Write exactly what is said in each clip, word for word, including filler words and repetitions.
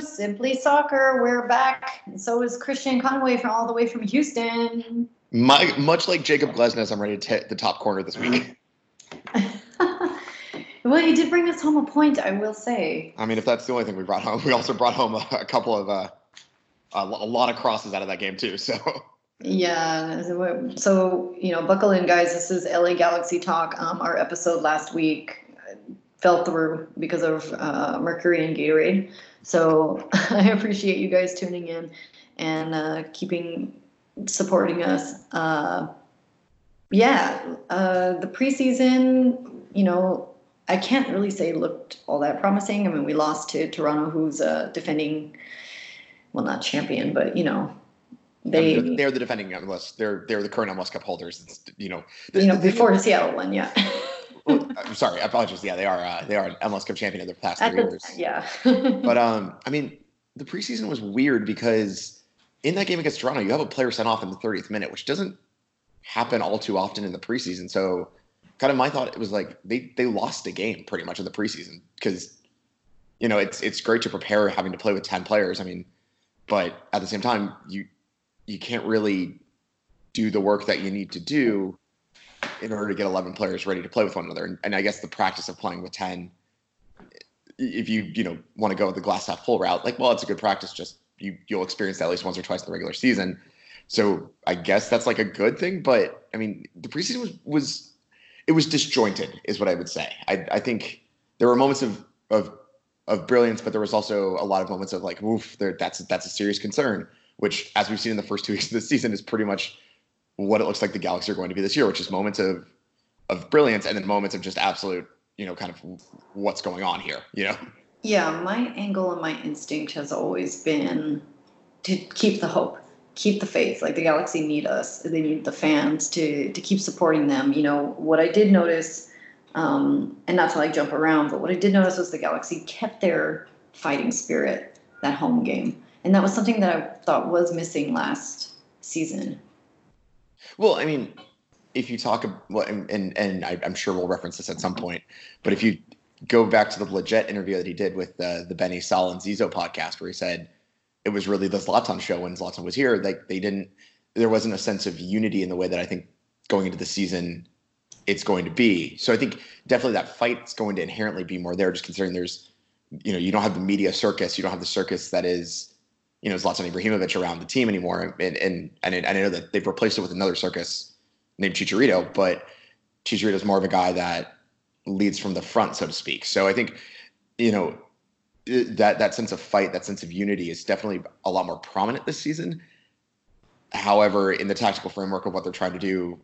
to Simply Soccer. We're back. And so is Christian Conway from all the way from Houston. My, much like Jacob Glesnes, I'm ready to hit the top corner this week. Well, you did bring us home a point, I will say. I mean, if that's the only thing we brought home, we also brought home a, a couple of uh, a, a lot of crosses out of that game too. So. Yeah. So, you know, buckle in, guys. This is L A Galaxy Talk. Um, our episode last week fell through because of uh, Mercury and Gatorade. So I appreciate you guys tuning in and uh, keeping supporting us. Uh, yeah. Uh, the preseason, you know, I can't really say looked all that promising. I mean, we lost to Toronto, who's a defending, well, not champion, but, you know, they... I mean, they're the defending M L S. They're, they're the current M L S Cup holders. It's, you know, the, you know the, before the Seattle one, yeah. Oh, I'm sorry, I apologize. Yeah, they are uh, they are an M L S Cup champion of the past three years. Yeah. But, um, I mean, the preseason was weird because in that game against Toronto, you have a player sent off in the thirtieth minute, which doesn't happen all too often in the preseason. So... kind of my thought, it was like they, they lost a game pretty much in the preseason because, you know, it's it's great to prepare having to play with ten players. I mean, but at the same time, you you can't really do the work that you need to do in order to get eleven players ready to play with one another. And, and I guess the practice of playing with ten, if you, you know, want to go with the glass half full route, like, well, it's a good practice. Just you, you'll experience that at least once or twice in the regular season. So I guess that's like a good thing. But, I mean, the preseason was... was It was disjointed, is what I would say. I, I think there were moments of, of of brilliance, but there was also a lot of moments of like, oof, there, that's that's a serious concern, which, as we've seen in the first two weeks of this season, is pretty much what it looks like the Galaxy are going to be this year, which is moments of of brilliance and then moments of just absolute, you know, kind of what's going on here, you know? Yeah, my angle and my instinct has always been to keep the hope. Keep the faith. Like, the Galaxy need us. They need the fans to to keep supporting them. You know, what I did notice, um, and not to like jump around, but what I did notice was the Galaxy kept their fighting spirit that home game. And that was something that I thought was missing last season. Well, I mean, if you talk about, and, and, and I, I'm sure we'll reference this at some point, but if you go back to the Lletget interview that he did with uh, the Benny, Sal, and Zizo podcast, where he said, it was really the Zlatan show when Zlatan was here. Like, they didn't, there wasn't a sense of unity in the way that I think going into the season it's going to be. So I think definitely that fight's going to inherently be more there, just considering there's, you know, you don't have the media circus, you don't have the circus that is, you know, Zlatan Ibrahimovic around the team anymore. And and and, and I know that they've replaced it with another circus named Chicharito, but Chicharito's more of a guy that leads from the front, so to speak. So I think, you know, that that sense of fight, that sense of unity is definitely a lot more prominent this season. However, in the tactical framework of what they're trying to do,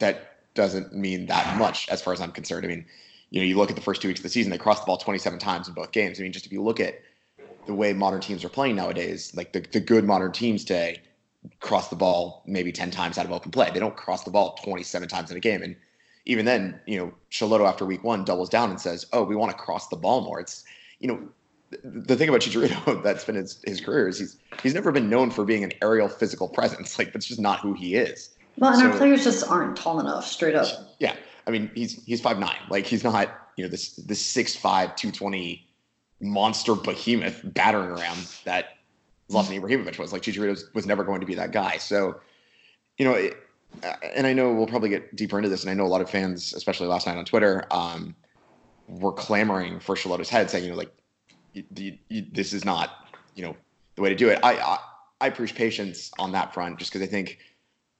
that doesn't mean that much as far as I'm concerned. I mean, you know, you look at the first two weeks of the season, they crossed the ball twenty-seven times in both games. I mean, just if you look at the way modern teams are playing nowadays, like the, the good modern teams today cross the ball maybe ten times out of open play. They don't cross the ball twenty-seven times in a game. And even then, you know, Schelotto after week one doubles down and says, oh, we want to cross the ball more. It's, you know, the thing about Chicharito that's been his, his career is he's he's never been known for being an aerial physical presence. Like, that's just not who he is. Well, and so, our players just aren't tall enough, straight up. Yeah. I mean, he's he's five nine. Like, he's not, you know, this this six five, two twenty monster behemoth battering around that Zlatan Ibrahimovic was. Like, Chicharito was never going to be that guy. So, you know, it, and I know we'll probably get deeper into this, and I know a lot of fans, especially last night on Twitter, um, were clamoring for Schelotto's head, saying, you know, like, you, you, you, this is not, you know, the way to do it. I I, I preach patience on that front, just because I think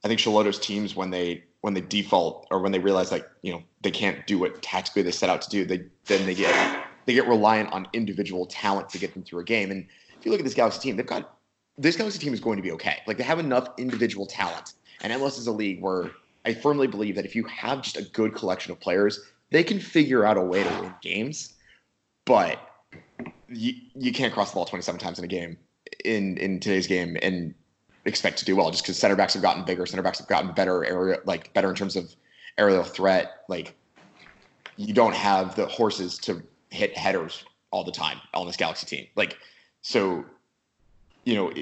I think Schelotto's teams, when they when they default or when they realize, like, you know, they can't do what tactically they set out to do, they then they get they get reliant on individual talent to get them through a game. And if you look at this Galaxy team, they've got this Galaxy team is going to be okay. Like, they have enough individual talent, and M L S is a league where I firmly believe that if you have just a good collection of players, they can figure out a way to win games, but you, you can't cross the ball twenty-seven times in a game in, in today's game and expect to do well, just because center backs have gotten bigger, center backs have gotten better area, like better in terms of aerial threat. Like, you don't have the horses to hit headers all the time on this Galaxy team. Like, so, you know,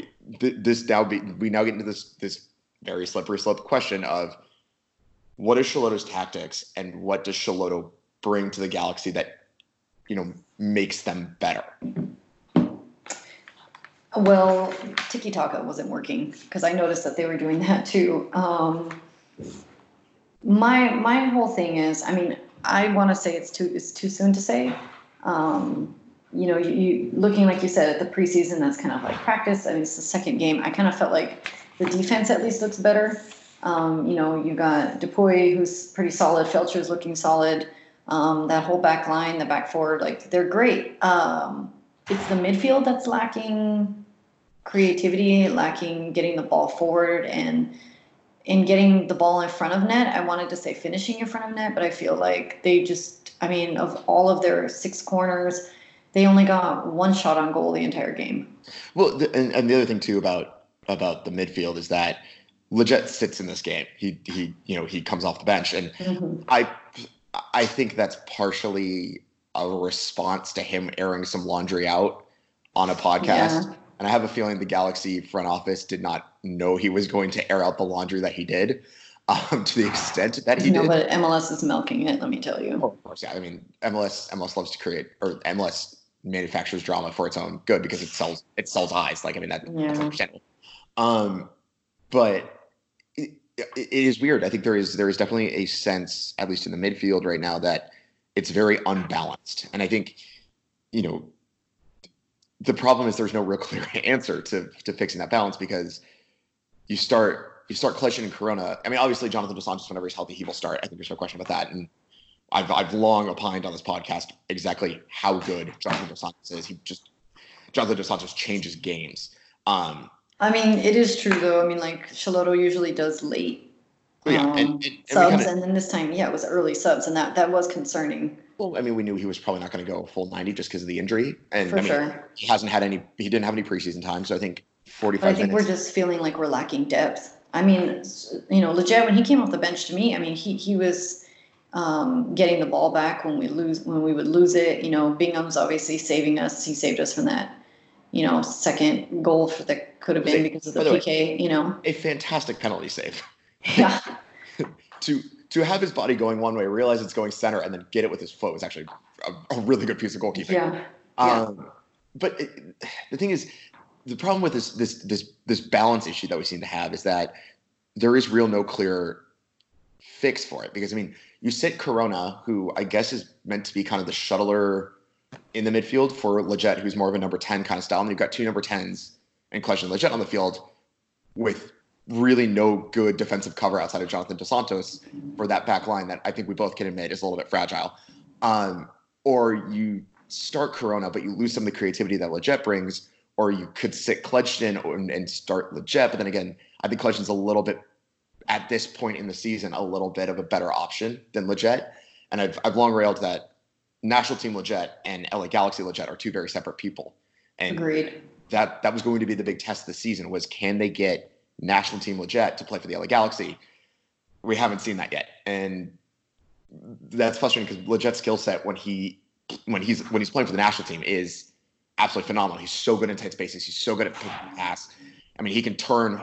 this now be, we now get into this this very slippery slope question of, what is Schelotto's tactics and what does Schelotto bring to the Galaxy that, you know, makes them better? Well, Tiki Taka wasn't working because I noticed that they were doing that too. Um, my my whole thing is, I mean, I want to say it's too it's too soon to say. Um, you know, you, you looking like you said at the preseason, that's kind of like practice. I mean, it's the second game. I kind of felt like the defense at least looks better. Um, you know, you got Dupuy, who's pretty solid. Felcher's looking solid. Um, that whole back line, the back forward, like they're great. Um, it's the midfield that's lacking creativity, lacking getting the ball forward and in getting the ball in front of net. I wanted to say finishing in front of net, but I feel like they just, I mean, of all of their six corners, they only got one shot on goal the entire game. Well, the, and, and the other thing too about about the midfield is that Lletget sits in this game. He he, you know, he comes off the bench, and mm-hmm. I. I think that's partially a response to him airing some laundry out on a podcast. Yeah. And I have a feeling the Galaxy front office did not know he was going to air out the laundry that he did um, to the extent that he no, did. No, but M L S is milking it, let me tell you. Oh, of course, yeah. I mean, M L S M L S loves to create, or M L S manufactures drama for its own good because it sells it sells eyes. Like, I mean, that, yeah. that's understandable. Um, but... It is weird. I think there is there is definitely a sense, at least in the midfield right now, that it's very unbalanced. And I think, you know, the problem is there's no real clear answer to to fixing that balance, because you start you start Clutch and Corona. I mean, obviously, Jonathan DeSantis, whenever he's healthy, he will start. I think there's no question about that. And I've I've long opined on this podcast exactly how good Jonathan DeSantis is. He just Jonathan DeSantis changes games. Um, I mean, it is true, though. I mean, like, Schelotto usually does late um, yeah, and, and, and subs, kinda, and then this time, yeah, it was early subs, and that, that was concerning. Well, I mean, we knew he was probably not going to go full ninety just because of the injury. And For I mean, sure. He hasn't had any – he didn't have any preseason time, so I think forty-five minutes. I think minutes. We're just feeling like we're lacking depth. I mean, you know, Lletget, when he came off the bench to me, I mean, he, he was um, getting the ball back when we lose when we would lose it. You know, Bingham's obviously saving us. He saved us from that, you know, second goal for the – could have been because of the P K, way, you know. A fantastic penalty save. Yeah. to to have his body going one way, realize it's going center, and then get it with his foot was actually a, a really good piece of goalkeeping. Yeah. Um, yeah. But it, the thing is, the problem with this this this this balance issue that we seem to have is that there is real no clear fix for it. Because, I mean, you sit Corona, who I guess is meant to be kind of the shuttler in the midfield for Lletget, who's more of a number ten kind of style, and you've got two number tens and Clutch and Lletget on the field with really no good defensive cover outside of Jonathan DeSantis for that back line that I think we both can admit is a little bit fragile. Um, or you start Corona, but you lose some of the creativity that Lletget brings, or you could sit Clutchton and, and start Lletget. But then again, I think Clutchton's a little bit, at this point in the season, a little bit of a better option than Lletget. And I've, I've long railed that national team Lletget and L A Galaxy Lletget are two very separate people. And Agreed. That that was going to be the big test this season, was can they get national team Lletget to play for the L A Galaxy? We haven't seen that yet, and that's frustrating because Lletget's skill set when he when he's when he's playing for the national team is absolutely phenomenal. He's so good in tight spaces. He's so good at picking the pass. I mean, he can turn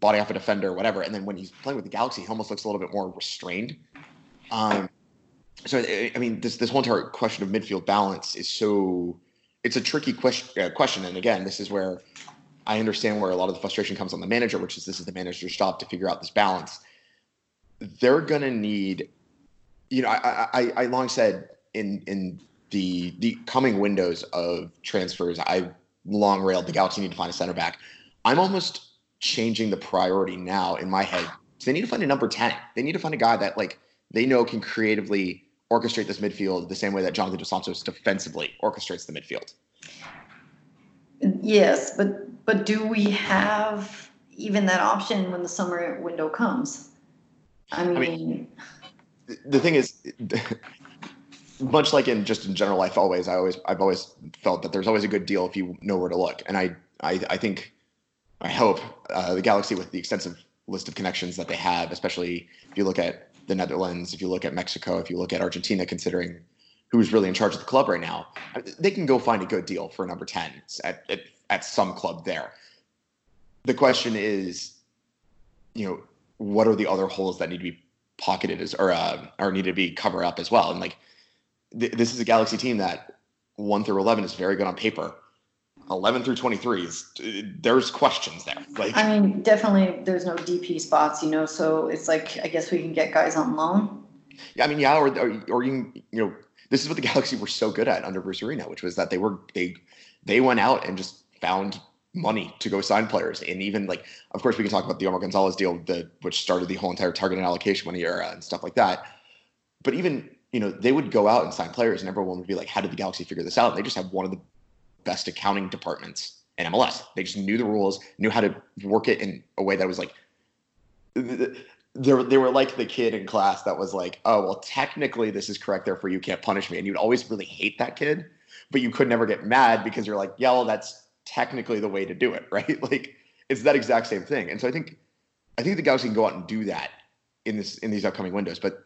body off a defender, whatever. And then when he's playing with the Galaxy, he almost looks a little bit more restrained. Um, so I mean, this this whole entire question of midfield balance is so. It's a tricky question, uh, question, and again, this is where I understand where a lot of the frustration comes on the manager, which is this is the manager's job to figure out this balance. They're going to need, you know, I, I, I long said in in the the coming windows of transfers, I long railed the Galaxy need to find a center back. I'm almost changing the priority now in my head. They need to find a number ten. They need to find a guy that like they know can creatively orchestrate this midfield the same way that Jonathan DeSantis defensively orchestrates the midfield. Yes, but but do we have even that option when the summer window comes? I mean, I mean the thing is, much like in just in general life, always I always I've always felt that there's always a good deal if you know where to look, and I I, I think I hope uh, the Galaxy, with the extensive list of connections that they have, especially if you look at the Netherlands, if you look at Mexico, if you look at Argentina, considering who's really in charge of the club right now, they can go find a good deal for number ten at, at, at some club there. The question is, you know, what are the other holes that need to be pocketed as, or uh, or need to be covered up as well? And like, th- this is a Galaxy team that one through eleven is very good on paper. eleven through twenty-three is, there's questions there. Like, I mean, definitely there's no D P spots, you know, so it's like, I guess we can get guys on loan. Yeah. I mean, yeah. Or, or, or you, you know, this is what the Galaxy were so good at under Bruce Arena, which was that they were, they, they went out and just found money to go sign players. And even like, of course we can talk about the Omar Gonzalez deal that, which started the whole entire targeted allocation money era and stuff like that. But even, you know, they would go out and sign players and everyone would be like, how did the Galaxy figure this out? And they just have one of the best accounting departments in M L S. They just knew the rules, knew how to work it in a way that was like, they were, they were like the kid in class that was like, oh, well, technically this is correct, therefore you can't punish me. And you'd always really hate that kid, but you could never get mad because you're like, yeah, well, that's technically the way to do it, right? Like, it's that exact same thing. And so I think, I think the Galaxy can go out and do that in this, in these upcoming windows. But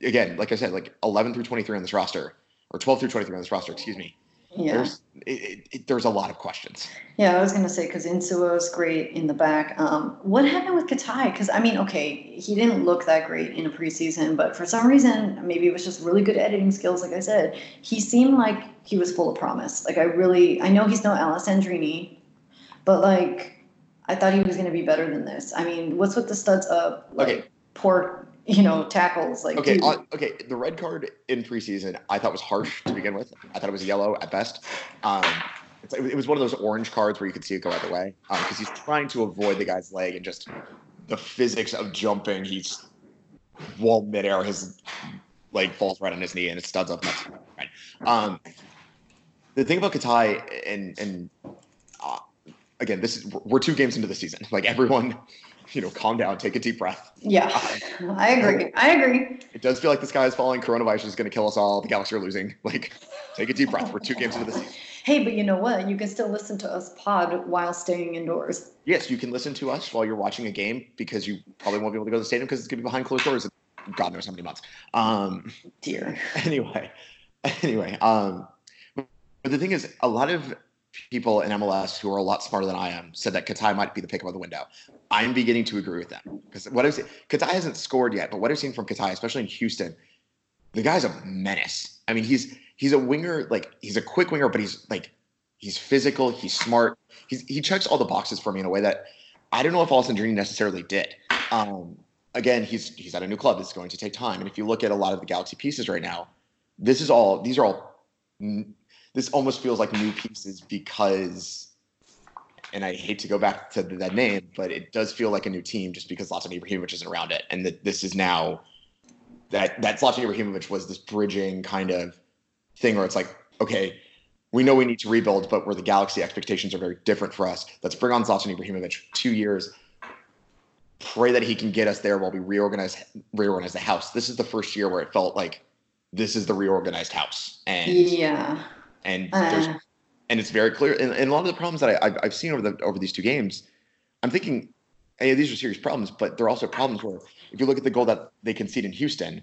again, like I said, like eleven through twenty-three on this roster, or twelve through twenty-three on this roster, excuse me. Yeah. There's, it, it, it, there's a lot of questions. Yeah, I was going to say, because Insua is great in the back. Um, what happened with Katai? Because, I mean, okay, he didn't look that great in a preseason, but for some reason, maybe it was just really good editing skills, like I said. He seemed like he was full of promise. Like, I really, I know he's no Alessandrini, but, like, I thought he was going to be better than this. I mean, what's with the studs up? Like, okay. Poor, you know, tackles. Like, okay, uh, okay. The red card in preseason I thought was harsh to begin with. I thought it was yellow at best. Um, it's, it was one of those orange cards where you could see it go either way, because um, he's trying to avoid the guy's leg and just the physics of jumping. He's while midair, his leg falls right on his knee and it studs up. That's right. Um, the thing about Katai, and and uh, again, this is, we're two games into the season. Like, everyone, you know, calm down, take a deep breath. Yeah, uh, I agree. I agree. It does feel like the sky is falling. Coronavirus is going to kill us all. The Galaxy are losing. Like, take a deep breath. We're two games into the season. Hey, but you know what? You can still listen to us pod while staying indoors. Yes, you can listen to us while you're watching a game, because you probably won't be able to go to the stadium because it's going to be behind closed doors in God knows how many months. Um, Dear. Anyway, anyway. Um, but the thing is, a lot of people in M L S who are a lot smarter than I am said that Katai might be the pickup of the window. I'm beginning to agree with them, because what I've seen, Katai hasn't scored yet, but what I've seen from Katai, especially in Houston, the guy's a menace. I mean, he's he's a winger, like he's a quick winger, but he's like he's physical, he's smart, he's, he checks all the boxes for me in a way that I don't know if Alessandrini necessarily did. Um, again, he's he's at a new club. It's going to take time, and if you look at a lot of the Galaxy pieces right now, this is all these are all. N- This almost feels like new pieces because, and I hate to go back to that name, but it does feel like a new team just because Zlatan Ibrahimovic isn't around it. And that this is now, that, that Zlatan Ibrahimovic was this bridging kind of thing where it's like, okay, we know we need to rebuild, but where the Galaxy expectations are very different for us. Let's bring on Zlatan Ibrahimovic, two years, pray that he can get us there while we reorganize, reorganize the house. This is the first year where it felt like this is the reorganized house. And yeah. And there's, uh, and it's very clear. And, and a lot of the problems that I, I've, I've seen over the over these two games, I'm thinking, hey, these are serious problems, but they're also problems where if you look at the goal that they concede in Houston,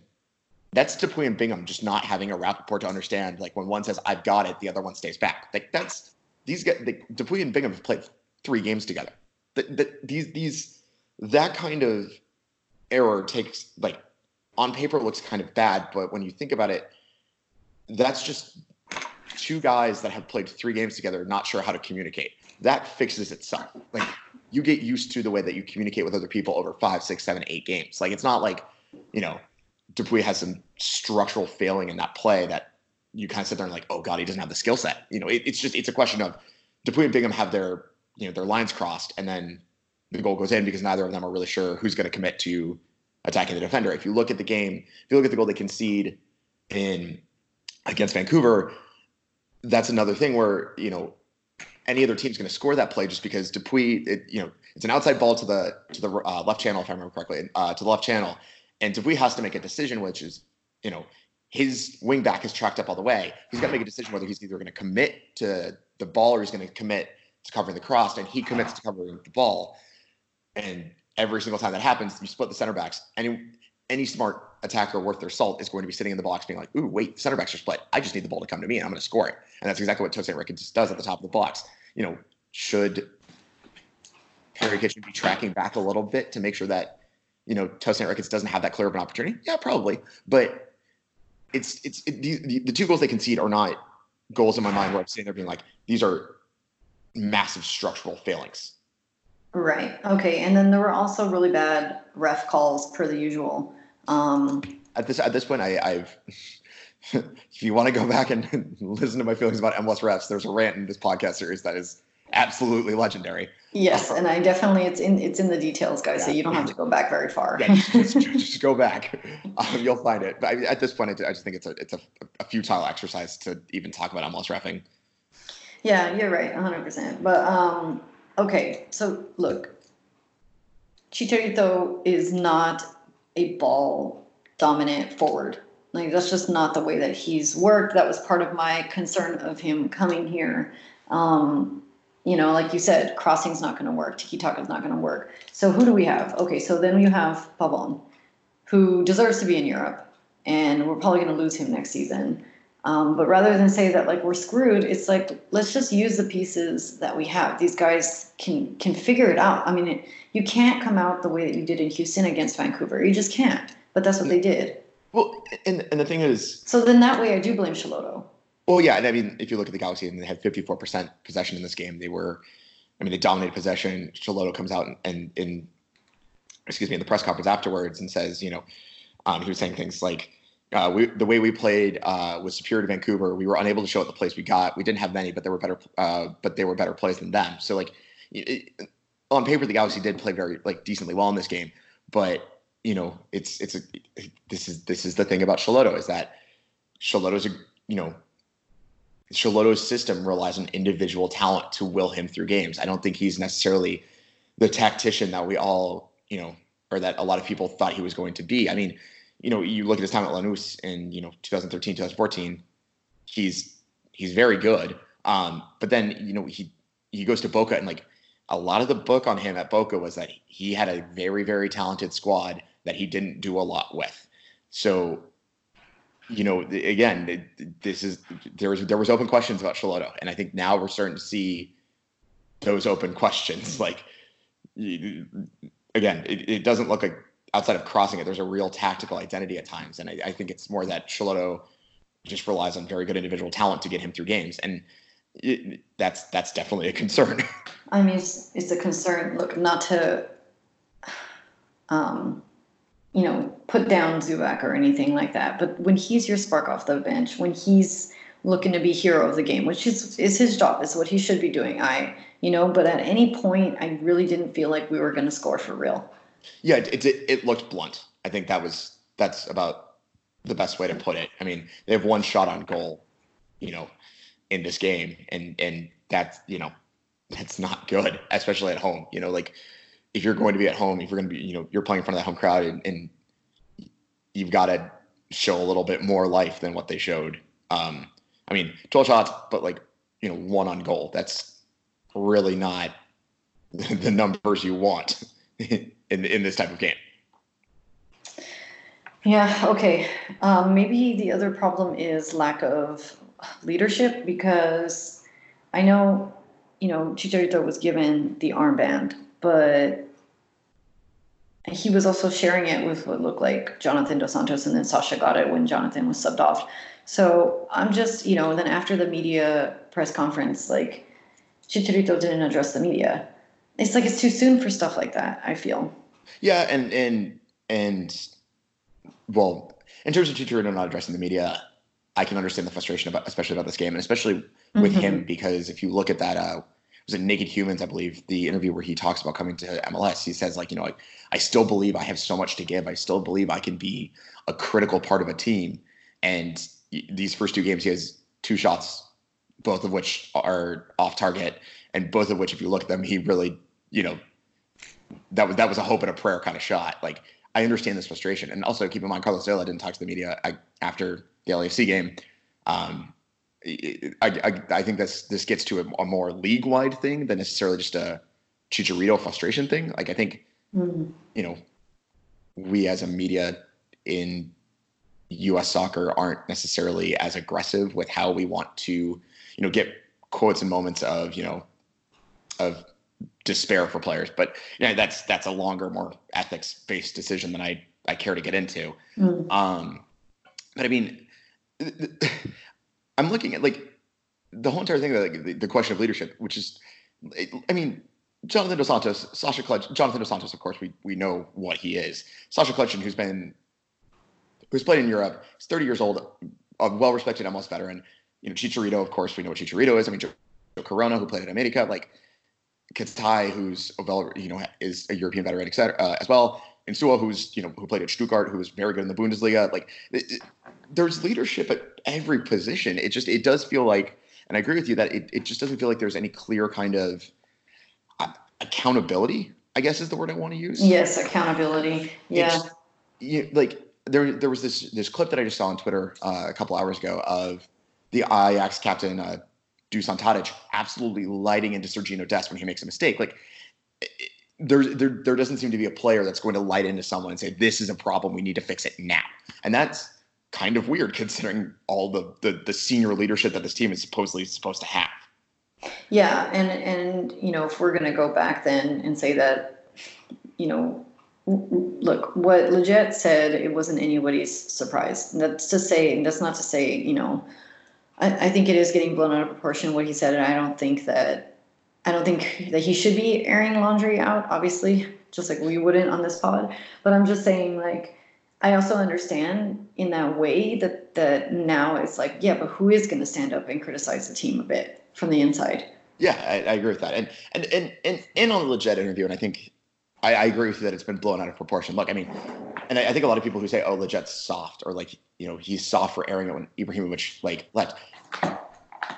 that's Dupuy and Bingham just not having a rapport to understand. Like, when one says, I've got it, the other one stays back. Like, that's these guys, they, Dupuy and Bingham have played three games together. That the, these these that kind of error takes, like, on paper it looks kind of bad, but when you think about it, that's just two guys that have played three games together, not sure how to communicate. That fixes itself. Like, you get used to the way that you communicate with other people over five, six, seven, eight games. Like, it's not like, you know, Dupuy has some structural failing in that play that you kind of sit there and like, oh God, he doesn't have the skill set. You know, it, it's just, it's a question of Dupuy and Bingham have their, you know, their lines crossed, and then the goal goes in because neither of them are really sure who's going to commit to attacking the defender. If you look at the game, if you look at the goal they concede in against Vancouver, that's another thing where, you know, any other team's going to score that play just because Dupuy, it, you know, it's an outside ball to the to the uh, left channel, if I remember correctly, uh, to the left channel. And Dupuy has to make a decision, which is, you know, his wing back is tracked up all the way. He's got to make a decision whether he's either going to commit to the ball or he's going to commit to covering the cross. And he commits to covering the ball. And every single time that happens, you split the center backs. Any, any smart attacker worth their salt is going to be sitting in the box being like, ooh, wait, center backs are split. I just need the ball to come to me and I'm going to score it. And that's exactly what Tosin Ricketts does at the top of the box. You know, should Perry Kitchen be tracking back a little bit to make sure that, you know, Tosin Ricketts doesn't have that clear of an opportunity? Yeah, probably. But it's, it's, it, the, the two goals they concede are not goals in my mind where I'm sitting there being like, these are massive structural failings. Right. Okay. And then there were also really bad ref calls per the usual. Um, at this at this point, I, I've if you want to go back and listen to my feelings about M L S refs, there's a rant in this podcast series that is absolutely legendary. Yes, uh, and I definitely it's in it's in the details, guys. Yeah, so you don't have to go back very far. Yeah, just, just, just go back. Um, you'll find it. But I, at this point, I just think it's a it's a, a futile exercise to even talk about M L S reffing. Yeah, you're right, one hundred percent. But um, okay, so look, Chicharito is not a ball dominant forward. Like that's just not the way that he's worked. That was part of my concern of him coming here. Um, you know, like you said, crossing's not going to work. Tiki-taka's not going to work. So who do we have? Okay, so then you have Pavon, who deserves to be in Europe, and we're probably going to lose him next season. Um, but rather than say that, like, we're screwed, it's like, let's just use the pieces that we have. These guys can can figure it out. I mean, it, you can't come out the way that you did in Houston against Vancouver. You just can't. But that's what they did. Well, and and the thing is... So then that way I do blame Schelotto. Well, yeah. And I mean, if you look at the Galaxy, and they had fifty-four percent possession in this game. They were, I mean, they dominated possession. Schelotto comes out and, and in, excuse me, in the press conference afterwards and says, you know, um, he was saying things like, Uh, we, the way we played uh, was superior to Vancouver. We were unable to show it the plays we got. We didn't have many, but there were better. Uh, but they were better plays than them. So, like, it, it, on paper, the Galaxy did play very, like, decently well in this game. But you know, it's it's a, this is this is the thing about Schelotto, is that Schelotto's a you know, Schelotto's system relies on individual talent to will him through games. I don't think he's necessarily the tactician that we all you know, or that a lot of people thought he was going to be. I mean. You know, you look at his time at Lanús in, you know, twenty thirteen, twenty fourteen, he's he's very good. Um, but then, you know, he he goes to Boca, and, like, a lot of the book on him at Boca was that he had a very, very talented squad that he didn't do a lot with. So, you know, again, this is there was there was open questions about Schelotto, and I think now we're starting to see those open questions. Like, again, it, it doesn't look like, outside of crossing it, there's a real tactical identity at times. And I, I think it's more that Schelotto just relies on very good individual talent to get him through games. And it, that's that's definitely a concern. I mean, it's, it's a concern. Look, not to, um, you know, put down Zubac or anything like that. But when he's your spark off the bench, when he's looking to be hero of the game, which is, is his job, is what he should be doing. I, you know, but at any point, I really didn't feel like we were going to score for real. Yeah, it, it it looked blunt. I think that was that's about the best way to put it. I mean, they have one shot on goal, you know, in this game, and and that's you know, that's not good, especially at home. You know, like if you're going to be at home, if you're going to be, you know, you're playing in front of that home crowd, and, and you've got to show a little bit more life than what they showed. Um, I mean, twelve shots, but like you know, one on goal. That's really not the numbers you want. In, in this type of game. Yeah, okay. Um, maybe the other problem is lack of leadership, because I know, you know, Chicharito was given the armband, but he was also sharing it with what looked like Jonathan DeSantis, and then Sacha got it when Jonathan was subbed off. So I'm just, you know, then after the media press conference, like, Chicharito didn't address the media. It's like it's too soon for stuff like that, I feel. Yeah, and and and well, in terms of Chicharito not addressing the media, I can understand the frustration about, especially about this game, and especially with mm-hmm. him, because if you look at that, uh, was it Naked Humans, I believe, the interview where he talks about coming to M L S, he says like, you know, like, I still believe I have so much to give. I still believe I can be a critical part of a team. And these first two games, he has two shots, both of which are off target, and both of which, if you look at them, he really. You know, that was that was a hope and a prayer kind of shot. Like, I understand this frustration. And also, keep in mind, Carlos Vela didn't talk to the media I, after the L A F C game. Um, I, I, I think this, this gets to a, a more league-wide thing than necessarily just a Chicharito frustration thing. Like, I think, mm-hmm. you know, we as a media in U S soccer aren't necessarily as aggressive with how we want to, you know, get quotes and moments of, you know, of – despair for players, but you know, that's that's a longer, more ethics-based decision than I I care to get into. Mm. Um, but I mean, I'm looking at like the whole entire thing that like the, the question of leadership, which is, I mean, Jonathan DeSantis, Sacha Clutch, Jonathan DeSantis, of course, we we know what he is. Sacha Clutch, who's been, who's played in Europe, he's thirty years old, a well-respected M L S veteran. You know, Chicharito, of course, we know what Chicharito is. I mean, Corona, who played at America, like Katai, who's a well, you know, is a European veteran, et cetera, uh, as well. Insua, who's, you know, who played at Stuttgart, who was very good in the Bundesliga. Like, it, it, there's leadership at every position. It just, it does feel like, and I agree with you that it, it just doesn't feel like there's any clear kind of uh, accountability, I guess is the word I want to use. Yes, accountability. Yeah. Just, you, like there, there was this this clip that I just saw on Twitter uh, a couple hours ago of the Ajax captain uh, Dusan Tadic absolutely lighting into Serginho Dest when he makes a mistake. Like there, there, there doesn't seem to be a player that's going to light into someone and say, "This is a problem. We need to fix it now." And that's kind of weird considering all the, the, the senior leadership that this team is supposedly supposed to have. Yeah. And, and, you know, if we're going to go back then and say that, you know, look, what Lletget said, it wasn't anybody's surprise. That's to say, that's not to say, you know, I, I think it is getting blown out of proportion what he said. And I don't think that, I don't think that he should be airing laundry out, obviously, just like we wouldn't on this pod, but I'm just saying, like, I also understand in that way that, that now it's like, yeah, but who is going to stand up and criticize the team a bit from the inside? Yeah, I, I agree with that. And, and, and, and, and on the Lletget interview, and I think I, I agree with you that it's been blown out of proportion. Look, I mean, and I, I think a lot of people who say, oh, Lletget's soft, or like, you know, he's soft for airing it when Ibrahimovic like left.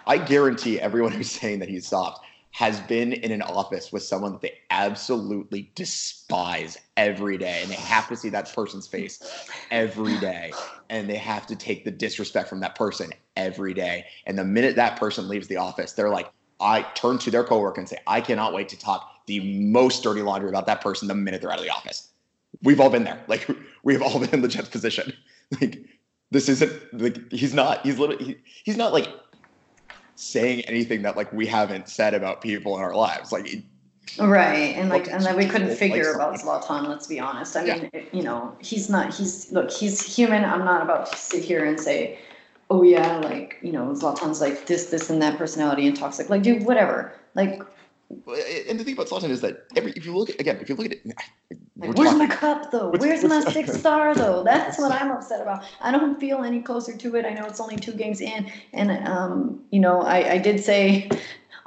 I guarantee everyone who's saying that he's soft has been in an office with someone that they absolutely despise every day. And they have to see that person's face every day. And they have to take the disrespect from that person every day. And the minute that person leaves the office, they're like, I turn to their coworker and say, I cannot wait to talk the most dirty laundry about that person the minute they're out of the office. We've all been there. Like, we've all been in the Jets position. Like, this isn't, like, he's not, he's literally, he, he's not like, saying anything that like we haven't said about people in our lives, like right, and like and that we couldn't figure about Zlatan. Let's be honest. I mean, yeah. you know, he's not. He's look, he's human. I'm not about to sit here and say, oh yeah, like you know, Zlatan's like this, this, and that personality and toxic. Like, dude, whatever. Like, and the thing about Zlatan is that every if you look at, again, if you look at it, like, where's talking, my cup though? Where's my sixth star though? That's what I'm upset about. I don't feel any closer to it. I know it's only two games in, and um, you know, I, I did say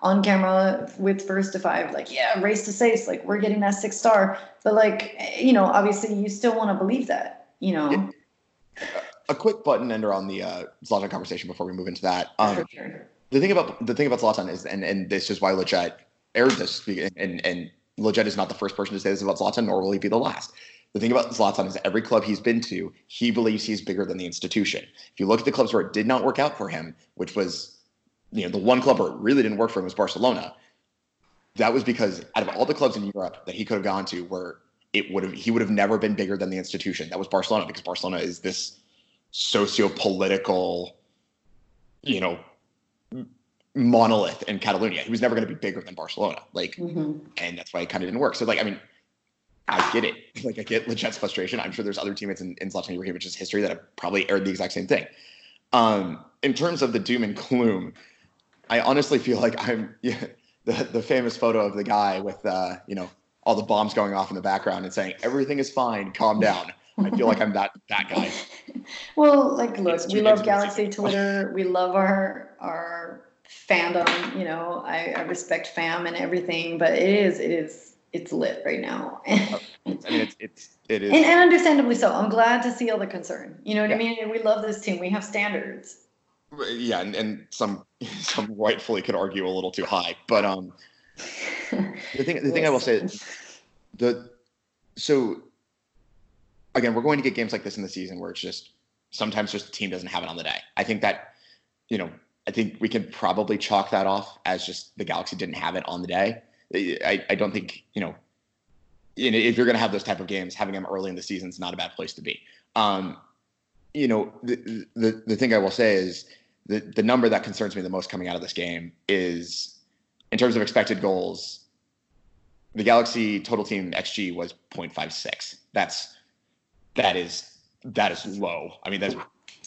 on camera with First to Five, like, yeah, race to six, like we're getting that sixth star. But like, you know, obviously you still want to believe that, you know. Yeah. A quick button ender on the uh, Zlatan conversation before we move into that. Um, For sure. The thing about the thing about Zlatan is, and and this is why Lletget aired this, and and Lletget is not the first person to say this about Zlatan, nor will he be the last. The thing about Zlatan is every club he's been to, he believes he's bigger than the institution. If you look at the clubs where it did not work out for him, which was, you know, the one club where it really didn't work for him was Barcelona. That was because out of all the clubs in Europe that he could have gone to where it would have, he would have never been bigger than the institution. That was Barcelona, because Barcelona is this socio-political, you know, monolith in Catalonia. He was never going to be bigger than Barcelona. Like, mm-hmm. and that's why it kind of didn't work. So, like, I mean, I get it. Like, I get Lletget's frustration. I'm sure there's other teammates in, in Zlatan Ibrahimovic's history that have probably aired the exact same thing. Um, in terms of the doom and gloom, I honestly feel like I'm yeah, the, the famous photo of the guy with, uh, you know, all the bombs going off in the background and saying, everything is fine, calm down. I feel like I'm that that guy. Well, like, look, we love Galaxy Twitter. We love our our fandom, you know. I, I respect fam and everything, but it is it is it's lit right now. I mean, it's it's it is, and, and understandably so. I'm glad to see all the concern. You know what yeah. I mean? And we love this team. We have standards. Yeah, and, and some some rightfully could argue a little too high, but um, the thing the thing I will say the so. Again, we're going to get games like this in the season where it's just sometimes just the team doesn't have it on the day. I think that, you know, I think we can probably chalk that off as just the Galaxy didn't have it on the day. I, I don't think, you know, if you're going to have those type of games, having them early in the season is not a bad place to be. Um, you know, the, the the thing I will say is the the number that concerns me the most coming out of this game is in terms of expected goals. The Galaxy total team X G was point five six. That's That is that is low. I mean, that's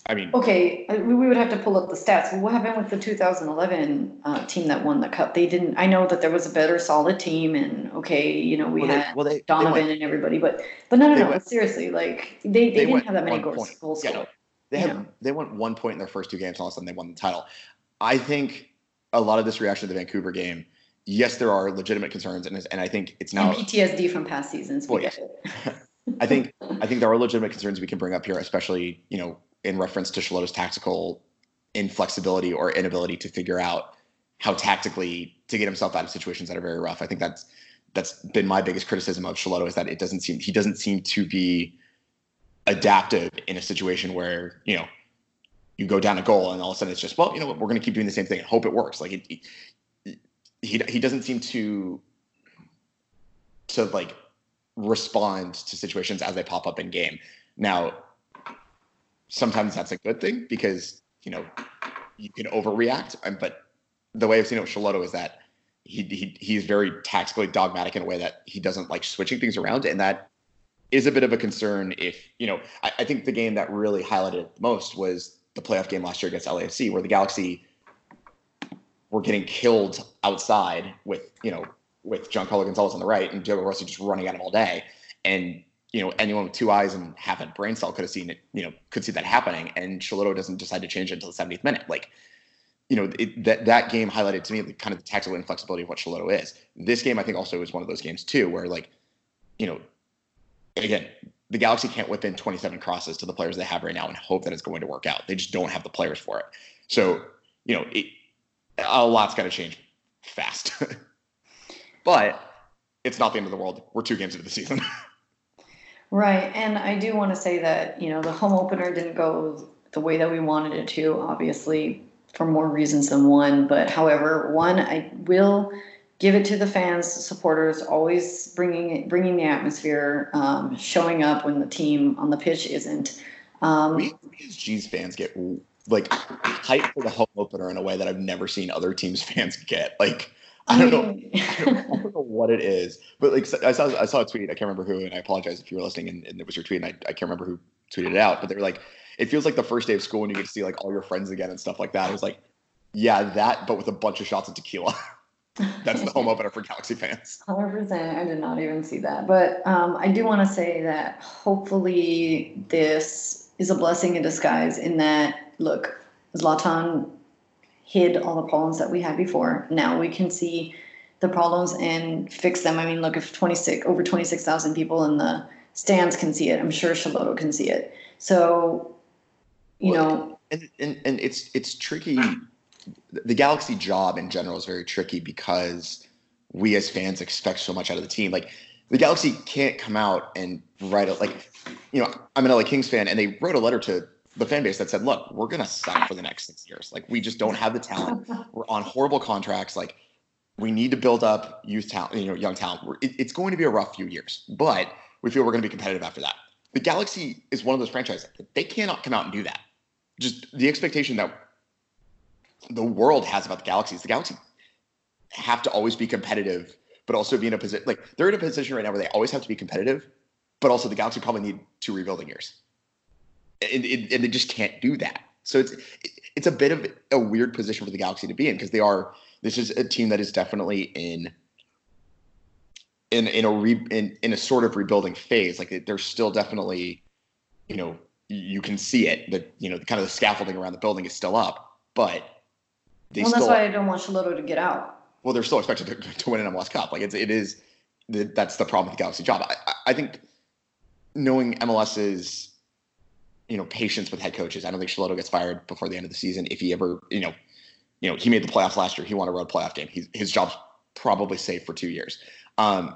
I mean, okay, we would have to pull up the stats. What happened with the two thousand eleven uh, team that won the cup? They didn't. I know that there was a better, solid team, and okay, you know, we well, they, had well, they, Donovan they and everybody, but but no, no, no, went, seriously, like they, they, they didn't went have that many goals. goals yeah, no, they had know? they went one point in their first two games, and all of a sudden they won the title. I think a lot of this reaction to the Vancouver game. Yes, there are legitimate concerns, and and I think it's now and P T S D from past seasons. Well, yes. I think I think there are legitimate concerns we can bring up here, especially you know. in reference to Schelotto's tactical inflexibility or inability to figure out how tactically to get himself out of situations that are very rough. I think that's that's been my biggest criticism of Schelotto is that it doesn't seem he doesn't seem to be adaptive in a situation where, you know, you go down a goal and all of a sudden it's just, well, you know what, we're going to keep doing the same thing and hope it works. Like it, it, he he doesn't seem to to like respond to situations as they pop up in game. Now, sometimes that's a good thing because, you know, you can overreact. But the way I've seen it with Schelotto is that he he he's very tactically dogmatic in a way that he doesn't like switching things around. And that is a bit of a concern if, you know, I, I think the game that really highlighted it the most was the playoff game last year against L A F C, where the Galaxy were getting killed outside with, you know, with Giancarlo Gonzalez on the right and Diego Rossi just running at him all day. And you know, anyone with two eyes and half a brain cell could have seen it, you know, could see that happening. And Schelotto doesn't decide to change it until the seventieth minute. Like, you know, it, that that game highlighted to me like, kind of the tactical inflexibility of what Schelotto is. This game, I think, also is one of those games, too, where, like, you know, again, the Galaxy can't whip in twenty-seven crosses to the players they have right now and hope that it's going to work out. They just don't have the players for it. So, you know, it, a lot's got to change fast. But it's not the end of the world. We're two games into the season. Right. And I do want to say that, you know, the home opener didn't go the way that we wanted it to, obviously, for more reasons than one. But however, one, I will give it to the fans, supporters, always bringing bringing the atmosphere, um, showing up when the team on the pitch isn't. Um, we as G's fans get, like, hyped for the home opener in a way that I've never seen other teams' fans get. Like, I don't know, I don't know what it is, but like I saw, I saw a tweet. I can't remember who, and I apologize if you were listening and, and it was your tweet. And I, I can't remember who tweeted it out, but they were like, "It feels like the first day of school when you get to see like all your friends again and stuff like that." I was like, "Yeah, that," but with a bunch of shots of tequila. That's the home opener for Galaxy fans. one hundred percent. I did not even see that, but um, I do want to say that hopefully this is a blessing in disguise. In that, look, Zlatan hid all the problems that we had before. Now we can see the problems and fix them. I mean, look, if twenty-six over twenty-six thousand people in the stands can see it, I'm sure Schelotto can see it. So, you well, know, and, and and it's it's tricky. The Galaxy job in general is very tricky because we as fans expect so much out of the team. Like the Galaxy can't come out and write it. Like, you know, I'm an L A Kings fan, and they wrote a letter to the fan base that said, look, we're going to suck for the next six years. Like, we just don't have the talent. We're on horrible contracts. Like, we need to build up youth talent, you know, young talent. We're, it, it's going to be a rough few years, but we feel we're going to be competitive after that. The Galaxy is one of those franchises that they cannot come out and do that. Just the expectation that the world has about the Galaxy is the Galaxy have to always be competitive, but also be in a position, like, they're in a position right now where they always have to be competitive, but also the Galaxy probably need two rebuilding years. And, and they just can't do that. So it's it's a bit of a weird position for the Galaxy to be in because they are. This is a team that is definitely in in in a re, in, in a sort of rebuilding phase. Like they're still definitely, you know, you can see it. That you know, kind of the scaffolding around the building is still up, but they well, still, that's why I don't want Schelotto to get out. Well, they're still expected to, to win an M L S Cup. Like it's it is that's the problem with the Galaxy job. I, I think knowing MLS's you know, patience with head coaches. I don't think Schelotto gets fired before the end of the season. If he ever, you know, you know, he made the playoffs last year. He won a road playoff game. He's, his job's probably safe for two years. Um,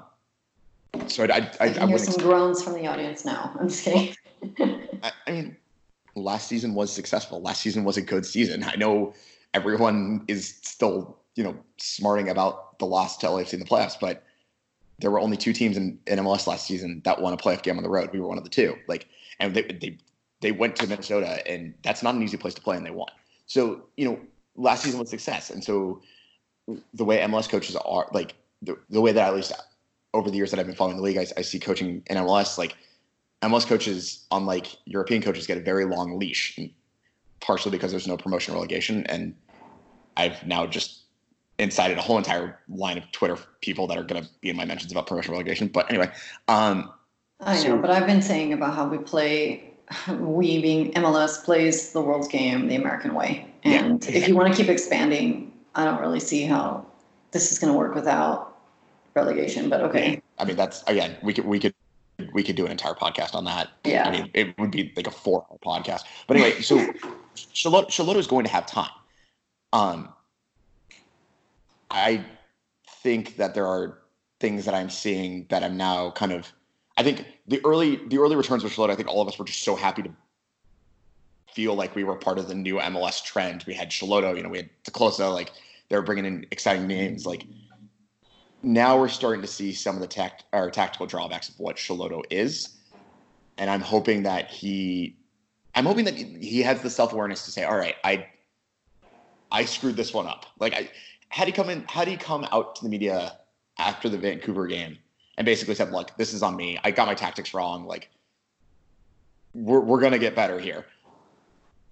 so I, I, I, I hear some groans from the audience now. I'm just kidding. I, I mean, last season was successful. Last season was a good season. I know everyone is still, you know, smarting about the loss to L A F C in the playoffs, but there were only two teams in, in M L S last season that won a playoff game on the road. We were one of the two. Like, and they, they, They went to Minnesota, and that's not an easy place to play, and they won. So, you know, last season was success. And so the way M L S coaches are, like, the, the way that at least over the years that I've been following the league, I, I see coaching in M L S, like, M L S coaches, unlike European coaches, get a very long leash, partially because there's no promotion relegation. And I've now just incited a whole entire line of Twitter people that are going to be in my mentions about promotion relegation. But anyway. Um, I so, know, but I've been saying about how we play, we being M L S plays the world game the American way. And yeah, if you want to keep expanding, I don't really see how this is going to work without relegation, but okay. Yeah. I mean, that's, again, we could, we could, we could do an entire podcast on that. Yeah. I mean, it would be like a four hour podcast, but anyway, so Schelotto is going to have time. Um, I think that there are things that I'm seeing that I'm now kind of, I think the early, the early returns with Schelotto, I think all of us were just so happy to feel like we were part of the new M L S trend. We had Schelotto, you know, we had DeClosa, like they were bringing in exciting names. Like, now we're starting to see some of the tact or tactical drawbacks of what Schelotto is. And I'm hoping that he, I'm hoping that he has the self-awareness to say, all right, I, I screwed this one up. Like I, had he come in, had he come out to the media after the Vancouver game and basically said, look, this is on me. I got my tactics wrong. Like we're, we're going to get better here.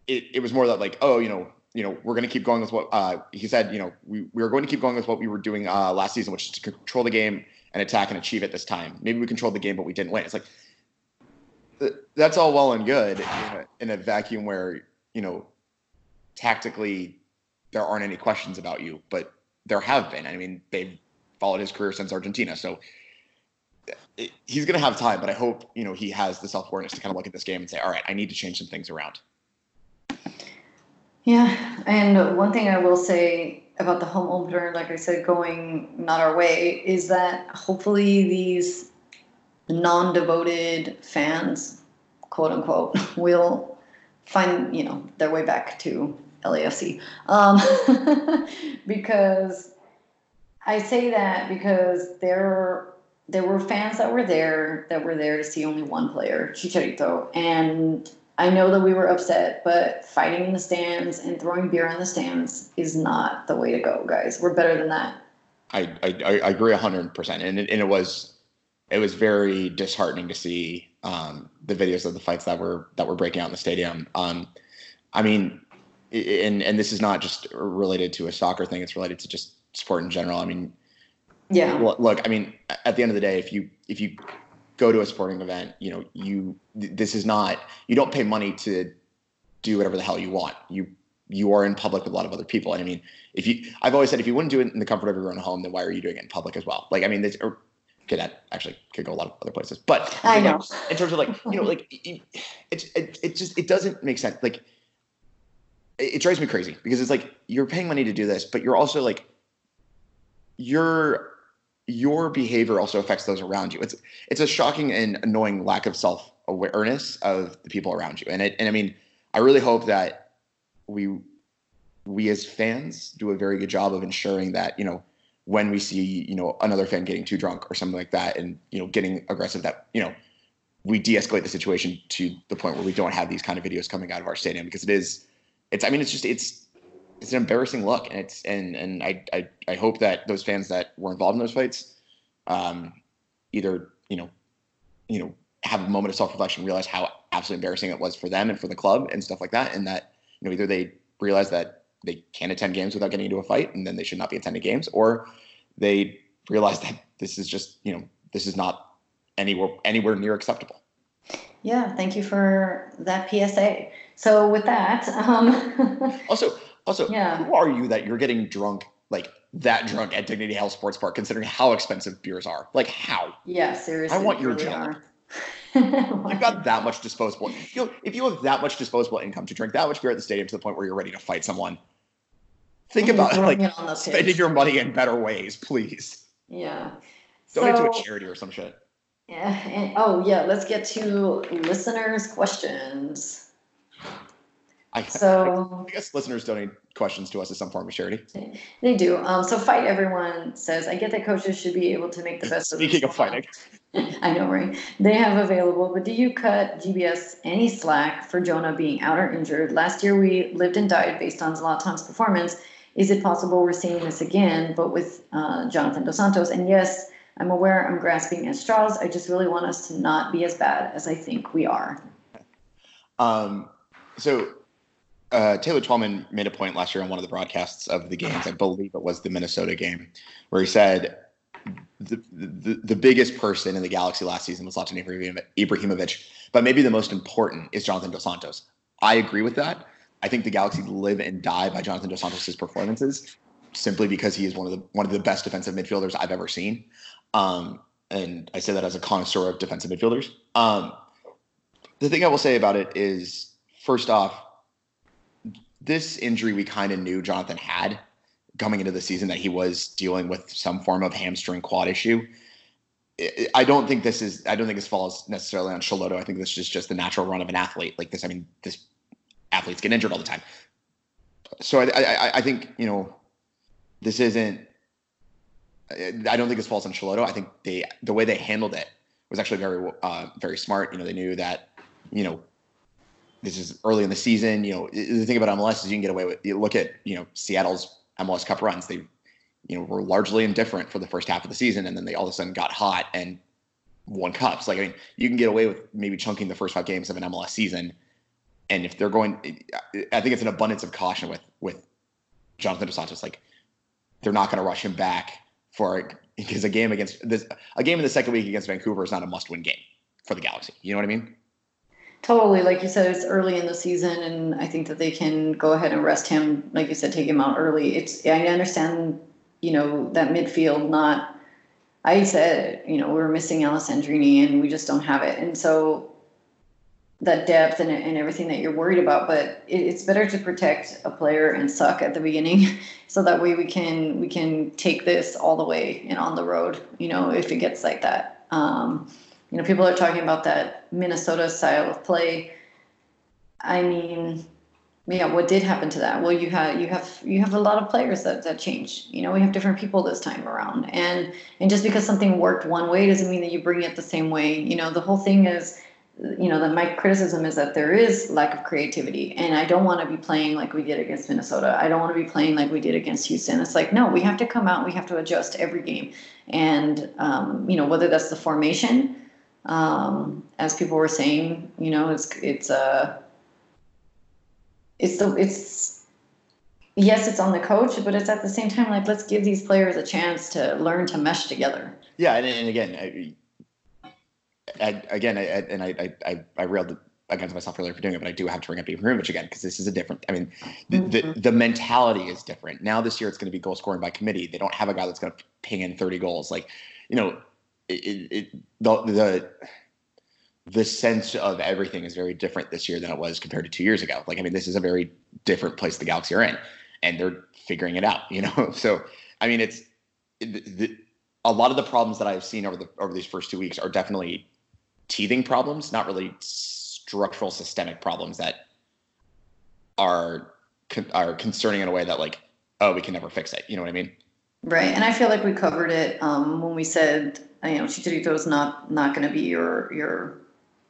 It it was more that like, oh, you know, you know, we're going to keep going with what uh, he said, you know, we, we were going to keep going with what we were doing uh, last season, which is to control the game and attack and achieve it this time. Maybe we controlled the game, but we didn't win. It's like, th- that's all well and good in a, in a vacuum where, you know, tactically there aren't any questions about you, but there have been. I mean, they've followed his career since Argentina. So it, he's going to have time, but I hope, you know, he has the self-awareness to kind of look at this game and say, all right, I need to change some things around. Yeah, and one thing I will say about the home opener, like I said, going not our way, is that hopefully these non-devoted fans, quote unquote, will find, you know, their way back to L A F C. Um, because I say that because there there were fans that were there that were there to see only one player, Chicharito, and I know that we were upset, but fighting in the stands and throwing beer in the stands is not the way to go, guys. We're better than that. I I, I agree one hundred percent. And it, and it was it was very disheartening to see um, the videos of the fights that were that were breaking out in the stadium. Um, I mean, and and this is not just related to a soccer thing. It's related to just sport in general. I mean, yeah. Look, I mean, at the end of the day, if you if you go to a sporting event, you know, you, this is not, you don't pay money to do whatever the hell you want. You, you are in public with a lot of other people. And I mean, if you, I've always said, if you wouldn't do it in the comfort of your own home, then why are you doing it in public as well? Like, I mean, this or, could that actually could go a lot of other places, but I know, like, in terms of like, you know, like it, it, it just, it doesn't make sense. Like it, it drives me crazy because it's like, you're paying money to do this, but you're also like, you're, your behavior also affects those around you. It's it's a shocking and annoying lack of self-awareness of the people around you. And it, and I mean, I really hope that we we as fans do a very good job of ensuring that, you know, when we see, you know, another fan getting too drunk or something like that and, you know, getting aggressive, that, you know, we de-escalate the situation to the point where we don't have these kind of videos coming out of our stadium, because it is, it's, I mean, it's just, it's, it's an embarrassing look, and it's and and I, I I hope that those fans that were involved in those fights, um, either you know, you know, have a moment of self-reflection, realize how absolutely embarrassing it was for them and for the club and stuff like that, and that, you know, either they realize that they can't attend games without getting into a fight, and then they should not be attending games, or they realize that this is just, you know, this is not anywhere anywhere near acceptable. Yeah, thank you for that P S A. So with that, um... also. Also, yeah. Who are you that you're getting drunk, like that drunk at Dignity Health Sports Park, considering how expensive beers are? Like, how? Yeah, seriously. I want your really job. You've got that much disposable. You know, if you have that much disposable income to drink that much beer at the stadium to the point where you're ready to fight someone, think and about like spending pitch. your money in better ways, please. Yeah. Donate so, to a charity or some shit. Yeah. And, oh, yeah. Let's get to listeners' questions. I, so, I guess listeners donate questions to us as some form of charity. They do. Um, so Fight Everyone says, I get that coaches should be able to make the best of it. Speaking of fighting. I know, right? They have available, but do you cut G B S any slack for Jonah being out or injured? Last year we lived and died based on Zlatan's performance. Is it possible we're seeing this again, but with uh, Jonathan DeSantis? And yes, I'm aware I'm grasping at straws. I just really want us to not be as bad as I think we are. Um, so uh, Taylor Twellman made a point last year on one of the broadcasts of the games. I believe it was the Minnesota game, where he said the the, the biggest person in the Galaxy last season was Zlatan Ibrahimovic, but maybe the most important is Jonathan DeSantis. I agree with that. I think the Galaxy live and die by Jonathan DeSantis' performances, simply because he is one of the one of the best defensive midfielders I've ever seen. Um, and I say that as a connoisseur of defensive midfielders. Um, the thing I will say about it is, first off, this injury we kind of knew Jonathan had coming into the season, that he was dealing with some form of hamstring quad issue. I don't think this is, I don't think this falls necessarily on Schelotto. I think this is just the natural run of an athlete like this. I mean, this athletes get injured all the time. So I, I, I think, you know, this isn't, I don't think this falls on Schelotto. I think they, the way they handled it was actually very, uh, very smart. You know, they knew that, you know, this is early in the season. You know, the thing about M L S is you can get away with, you look at, you know, Seattle's M L S Cup runs. They, you know, were largely indifferent for the first half of the season, and then they all of a sudden got hot and won cups. Like, I mean, you can get away with maybe chunking the first five games of an M L S season. And if they're going, I think it's an abundance of caution with, with Jonathan DeSantis. Like, they're not going to rush him back for, because a game against this, a game in the second week against Vancouver is not a must win game for the Galaxy. You know what I mean? Totally. Like you said, it's early in the season, and I think that they can go ahead and rest him. Like you said, take him out early. It's, I understand, you know, that midfield, not, I said, you know, we were missing Alessandrini and we just don't have it. And so that depth and, and everything that you're worried about, but it, it's better to protect a player and suck at the beginning. So that way we can, we can take this all the way and on the road, you know, if it gets like that. Um, you know, people are talking about that Minnesota style of play. I mean, yeah, what did happen to that? Well, you have you have you have a lot of players that, that change. You know, we have different people this time around, and and just because something worked one way doesn't mean that you bring it the same way. You know, the whole thing is, you know, that my criticism is that there is lack of creativity, and I don't want to be playing like we did against Minnesota. I don't want to be playing like we did against Houston. It's like, no, we have to come out, we have to adjust every game, and um, you know, whether that's the formation, um, as people were saying, you know, it's it's a uh, It's the it's yes, it's on the coach, but it's at the same time like, let's give these players a chance to learn to mesh together. Yeah, and, and again, I, I, again, I, and I, I, I railed against myself earlier for doing it, but I do have to bring up Ibrahimovic again, because this is a different. I mean, the, mm-hmm. the the mentality is different now. This year, it's going to be goal scoring by committee. They don't have a guy that's going to ping in thirty goals. Like, you know, it, it the the. the sense of everything is very different this year than it was compared to two years ago. Like, I mean, this is a very different place the Galaxy are in, and they're figuring it out, you know? So, I mean, it's the, the, a lot of the problems that I've seen over the, over these first two weeks are definitely teething problems, not really structural systemic problems that are, are concerning in a way that, like, oh, we can never fix it. You know what I mean? Right. And I feel like we covered it um, when we said, you know, Chicharito is not, not going to be your, your,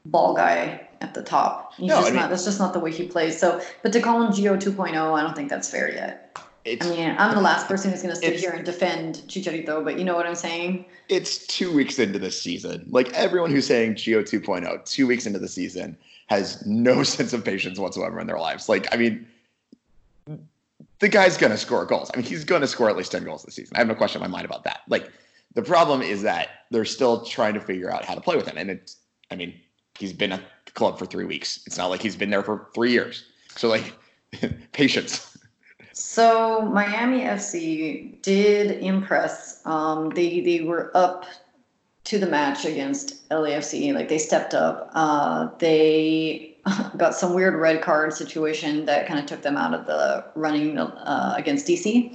ball guy at the top. He's no, just I mean, not, that's just not the way he plays. So, but to call him Gio two point oh, I don't think that's fair yet. I mean, I'm the last person who's going to sit here and defend Chicharito, but you know what I'm saying? It's two weeks into the season. Like, everyone who's saying Gio two point oh, two weeks into the season, has no sense of patience whatsoever in their lives. Like, I mean, the guy's going to score goals. I mean, he's going to score at least ten goals this season. I have no question in my mind about that. Like, the problem is that they're still trying to figure out how to play with him. And it's, I mean, he's been at the club for three weeks. It's not like he's been there for three years. So, like, patience. So, Miami F C did impress. Um, they they were up to the match against L A F C. Like, they stepped up. Uh, they got some weird red card situation that kind of took them out of the running uh, against D C.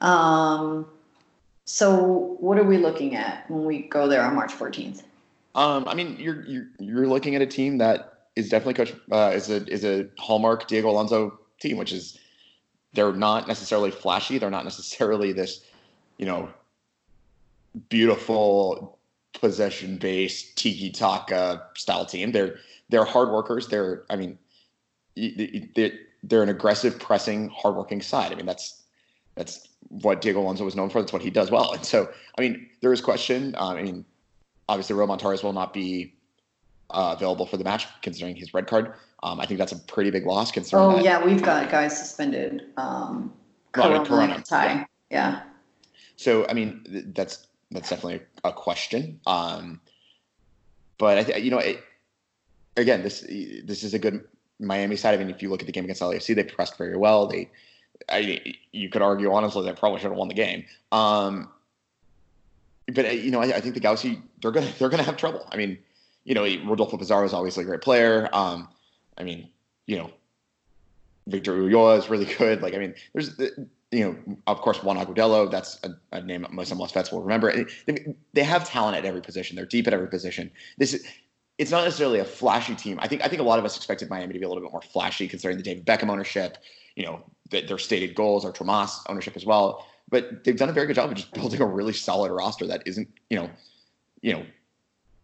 Um, so, what are we looking at when we go there on March fourteenth? Um, I mean, you're, you're you're looking at a team that is definitely coach uh, is a is a hallmark Diego Alonso team, which is they're not necessarily flashy, they're not necessarily this, you know, beautiful possession based tiki taka style team. They're they're hard workers. They're I mean, they're, they're an aggressive, pressing, hardworking side. I mean, that's That's what Diego Alonso was known for. That's what he does well. And so, I mean, there is question. Uh, I mean, obviously, Roman Torres will not be uh, available for the match considering his red card. Um, I think that's a pretty big loss considering. Oh, that. yeah, we've got guys suspended. Um, Corona, Corona. Yeah. yeah. So, I mean, th- that's that's definitely a question. Um, but I th- you know, it, again, this this is a good Miami side. I mean, if you look at the game against L A F C, they pressed very well. They I, you could argue, honestly, they probably should have won the game. Um, but, you know, I, I think the Galaxy, they're going to they're gonna have trouble. I mean, you know, Rodolfo Pizarro is obviously a great player. Um, I mean, you know, Victor Ulloa is really good. Like, I mean, there's, you know, of course, Juan Agudelo. That's a, a name most M L S vets will remember. They, they have talent at every position. They're deep at every position. This is... It's not necessarily a flashy team. I think I think a lot of us expected Miami to be a little bit more flashy considering the David Beckham ownership, you know, the, their stated goals, or Tomas ownership as well. But they've done a very good job of just building a really solid roster that isn't, you know, you know,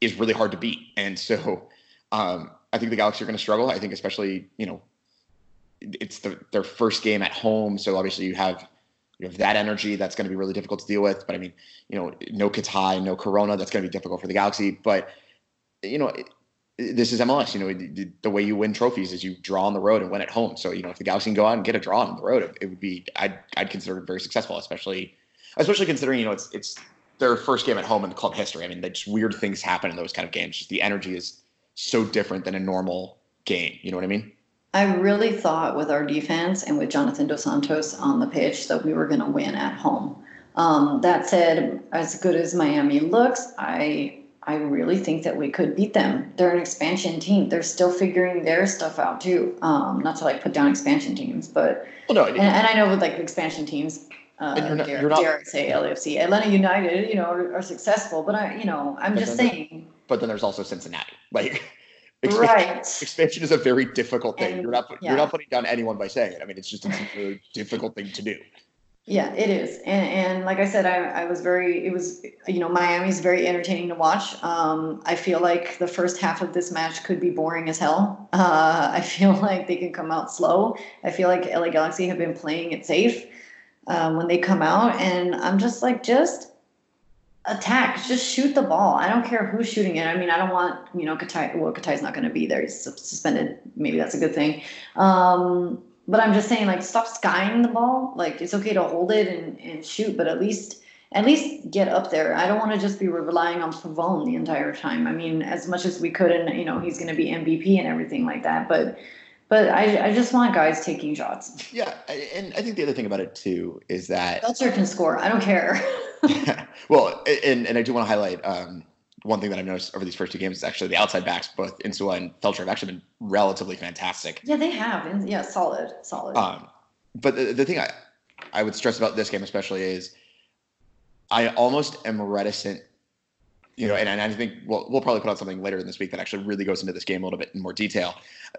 is really hard to beat. And so um, I think the Galaxy are going to struggle. I think especially, you know, it's the, their first game at home. So obviously you have you have that energy that's going to be really difficult to deal with. But I mean, you know, no Katai, no Corona. That's going to be difficult for the Galaxy. But you know, this is M L S. You know, the way you win trophies is you draw on the road and win at home. So, you know, if the Galaxy can go out and get a draw on the road, it would be I'd I'd consider it very successful, especially especially considering, you know, it's it's their first game at home in the club history. I mean, just weird things happen in those kind of games. Just the energy is so different than a normal game. You know what I mean? I really thought with our defense and with Jonathan DeSantis on the pitch that we were going to win at home. Um, that said, as good as Miami looks, I. I really think that we could beat them. They're an expansion team. They're still figuring their stuff out too. Um, not to like put down expansion teams, but well, no, and, and I know with like expansion teams, uh, you're not, dare, you're not, dare I say L A F C, Atlanta United, you know, are, are successful. But I, you know, I'm just saying. But then there's also Cincinnati. Like, expansion, right? Expansion is a very difficult thing. And, you're not yeah. you're not putting down anyone by saying it. I mean, it's just it's a really difficult thing to do. Yeah, it is. And, and like I said, I, I was very, it was, you know, Miami's very entertaining to watch. Um, I feel like the first half of this match could be boring as hell. Uh, I feel like they can come out slow. I feel like L A Galaxy have been playing it safe uh, when they come out. And I'm just like, just attack, just shoot the ball. I don't care who's shooting it. I mean, I don't want, you know, Katai, well, Katai's not going to be there. He's suspended. Maybe that's a good thing. Um But I'm just saying, like, stop skying the ball. Like, it's okay to hold it and, and shoot, but at least at least get up there. I don't want to just be relying on Pavon the entire time. I mean, as much as we could, and, you know, he's going to be M V P and everything like that. But but I, I just want guys taking shots. Yeah, and I think the other thing about it, too, is that... Belcher can score. I don't care. yeah. Well, and, and I do want to highlight... Um, One thing that I've noticed over these first two games is actually the outside backs, both Insua and Felcher, have actually been relatively fantastic. Yeah, they have. Yeah, solid, solid. Um, but the, the thing I, I would stress about this game especially is I almost am reticent, you know, and, and I think we'll, we'll probably put out something later in this week that actually really goes into this game a little bit in more detail.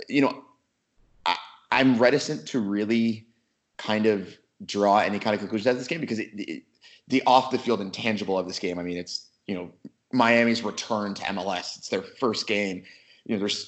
You know, I, I'm reticent to really kind of draw any kind of conclusions out of this game because it, it, the off-the-field intangible of this game, I mean, it's, you know, Miami's return to M L S. It's their first game. You know, there's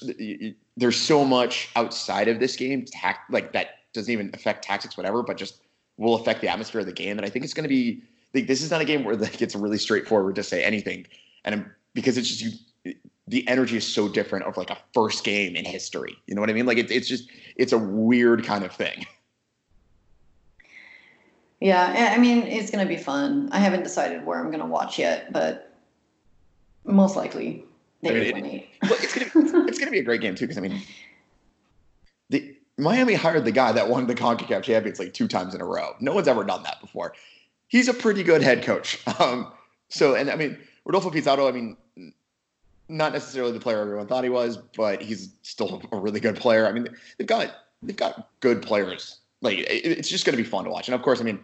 there's so much outside of this game, tac- like that doesn't even affect tactics, whatever, but just will affect the atmosphere of the game. And I think it's going to be like this is not a game where like it's really straightforward to say anything, and I'm, because it's just you, the energy is so different of like a first game in history. You know what I mean? Like it, it's just it's a weird kind of thing. Yeah, I mean it's going to be fun. I haven't decided where I'm going to watch yet, but. Most likely, they would win eight. It's going to be a great game, too, because, I mean, the, Miami hired the guy that won the CONCACAF Champions League two times in a row. No one's ever done that before. He's a pretty good head coach. Um, so, and, I mean, Rodolfo Pizarro, I mean, not necessarily the player everyone thought he was, but he's still a really good player. I mean, they've got they've got good players. Like, it, it's just going to be fun to watch. And, of course, I mean,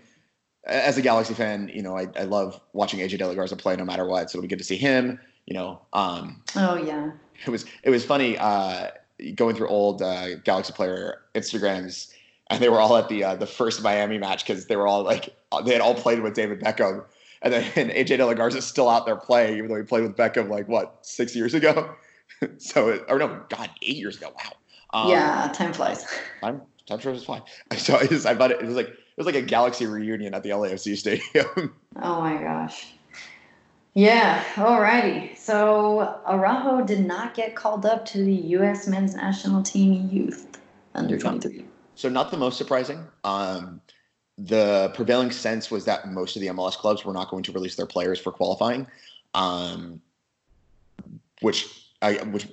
as a Galaxy fan, you know, I, I love watching A J De La Garza play no matter what. So it'll be good to see him. You know, um, oh yeah, it was it was funny uh, going through old uh, Galaxy player Instagrams, and they were all at the uh, the first Miami match because they were all like they had all played with David Beckham, and then and A J De La Garza is still out there playing even though he played with Beckham like what six years ago, so it, or no, God, eight years ago. Wow. Um, yeah, time flies. Time time flies. So I just I thought it, it was like was like a Galaxy reunion at the L A F C stadium. Oh my gosh. Yeah, alrighty. So Araujo did not get called up to the U S men's national team youth under twenty-three. So not the most surprising. Um, the prevailing sense was that most of the M L S clubs were not going to release their players for qualifying, um, which I, which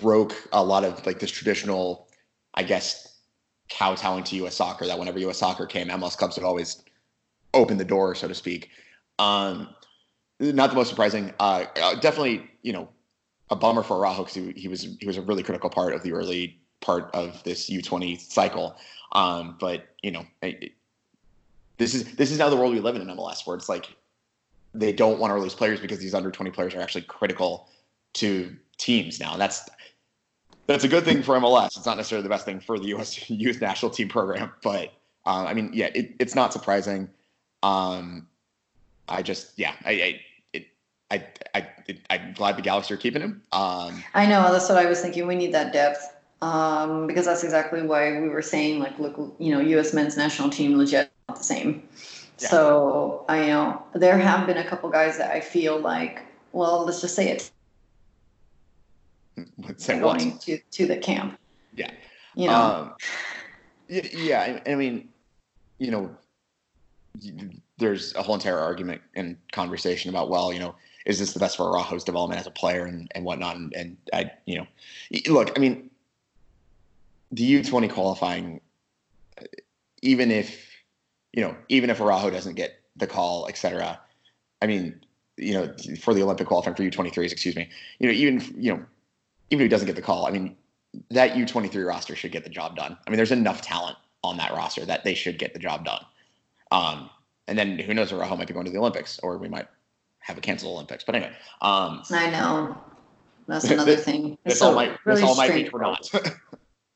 broke a lot of like this traditional, I guess, kowtowing to U S soccer, that whenever U S soccer came, M L S clubs would always open the door, so to speak. Um, Not the most surprising. Uh, definitely, you know, a bummer for Araujo because he, he was he was a really critical part of the early part of this U twenty cycle. Um, but you know, it, this is this is now the world we live in in M L S, where it's like they don't want to release players because these under twenty players are actually critical to teams now. And that's that's a good thing for M L S. It's not necessarily the best thing for the U S youth national team program, but uh, I mean, yeah, it, it's not surprising. Um, I just, yeah, I, I, it, I, I, it, I'm glad the Galaxy are keeping him. Um, I know. That's what I was thinking. We need that depth, um, because that's exactly why we were saying, like, look, you know, U S men's national team legit not the same. Yeah. So I know there have been a couple guys that I feel like, well, let's just say it. Let's say what? Going to, to the camp. Yeah. You know. Um, yeah. I, I mean, you know, there's a whole entire argument and conversation about, well, you know, is this the best for Araujo's development as a player and, and whatnot? And, and I, you know, look, I mean, the U twenty qualifying, even if, you know, even if Araujo doesn't get the call, et cetera, I mean, you know, for the Olympic qualifying for U twenty-threes, excuse me, you know, even, you know, even if he doesn't get the call, I mean, that U twenty-three roster should get the job done. I mean, there's enough talent on that roster that they should get the job done. Um, and then who knows, Araujo might be going to the Olympics, or we might have a canceled Olympics. But anyway, um, I know that's another this, thing. This so all might really this all might be not.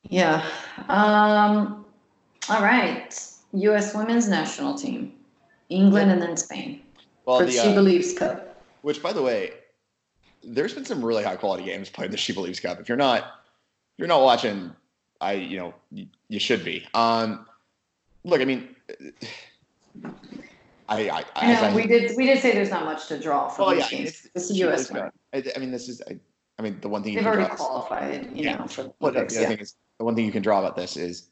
Yeah. Um, all right. U S women's national team, England, yeah. And then Spain well, for the She uh, Believes Cup. Which, by the way, there's been some really high quality games played in the She Believes Cup. If you're not, if you're not watching, I you know you, you should be. Um, look, I mean. I, I, I know I, we did. We did say there's not much to draw from well, these yeah, games. This is U S one. I, I mean, this is. I, I mean, the one thing they've you can already draw qualified. Is, you yeah. know, for the Olympics, well, the, yeah. thing is, the one thing you can draw about this is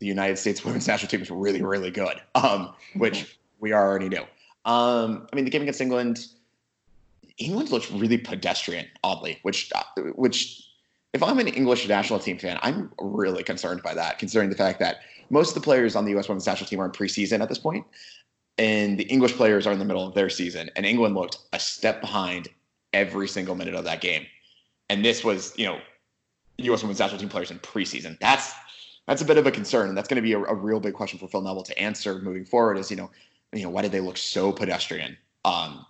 the United States women's national team is really, really good. Um, which we already knew. Um, I mean, the game against England, England looked really pedestrian, oddly. Which, which, if I'm an English national team fan, I'm really concerned by that, considering the fact that most of the players on the U S women's national team are in preseason at this point, and the English players are in the middle of their season, and England looked a step behind every single minute of that game. And this was, you know, U S women's national team players in preseason. That's that's a bit of a concern, and that's going to be a, a real big question for Phil Neville to answer moving forward is, you know, you know, why did they look so pedestrian um,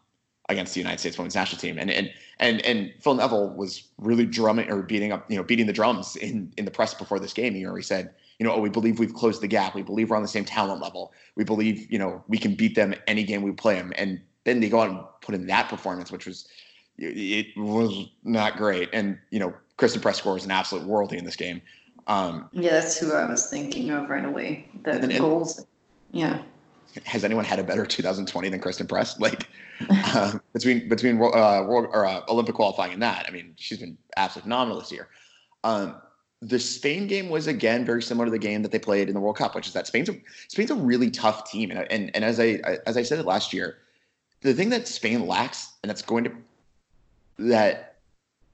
against the United States women's national team? And and and and Phil Neville was really drumming or beating up, you know, beating the drums in, in the press before this game. You know, he said, you know, oh, we believe we've closed the gap. We believe we're on the same talent level. We believe, you know, we can beat them any game we play them. And then they go out and put in that performance, which was, it was not great. And, you know, Kristen Prescott was an absolute worldie in this game. Um, yeah, that's who I was thinking of right away. The then, goals. Yeah. Has anyone had a better two thousand twenty than Kristen Press? Like uh, between, between uh, World or uh, Olympic qualifying and that, I mean, she's been absolutely phenomenal this year. Um, The Spain game was, again, very similar to the game that they played in the World Cup, which is that Spain's a, Spain's a really tough team. And, and and as I as I said it last year, the thing that Spain lacks, and that's going to – that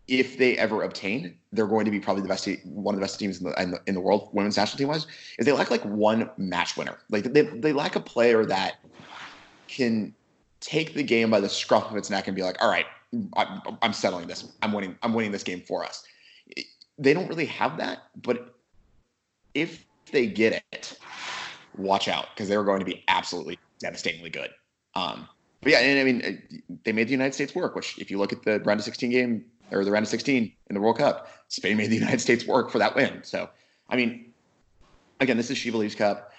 if they ever obtain, they're going to be probably the best – one of the best teams in the, in the in the world, women's national team-wise, is they lack, like, one match winner. Like, they they lack a player that can take the game by the scruff of its neck and be like, all right, I'm, I'm settling this. I'm winning, I'm winning this game for us. It, They don't really have that, but if they get it, watch out, because they're going to be absolutely devastatingly good. Um, but yeah, and I mean, they made the United States work, which if you look at the round of sixteen game, or the round of sixteen in the World Cup, Spain made the United States work for that win. So, I mean, again, this is She Believes Cup.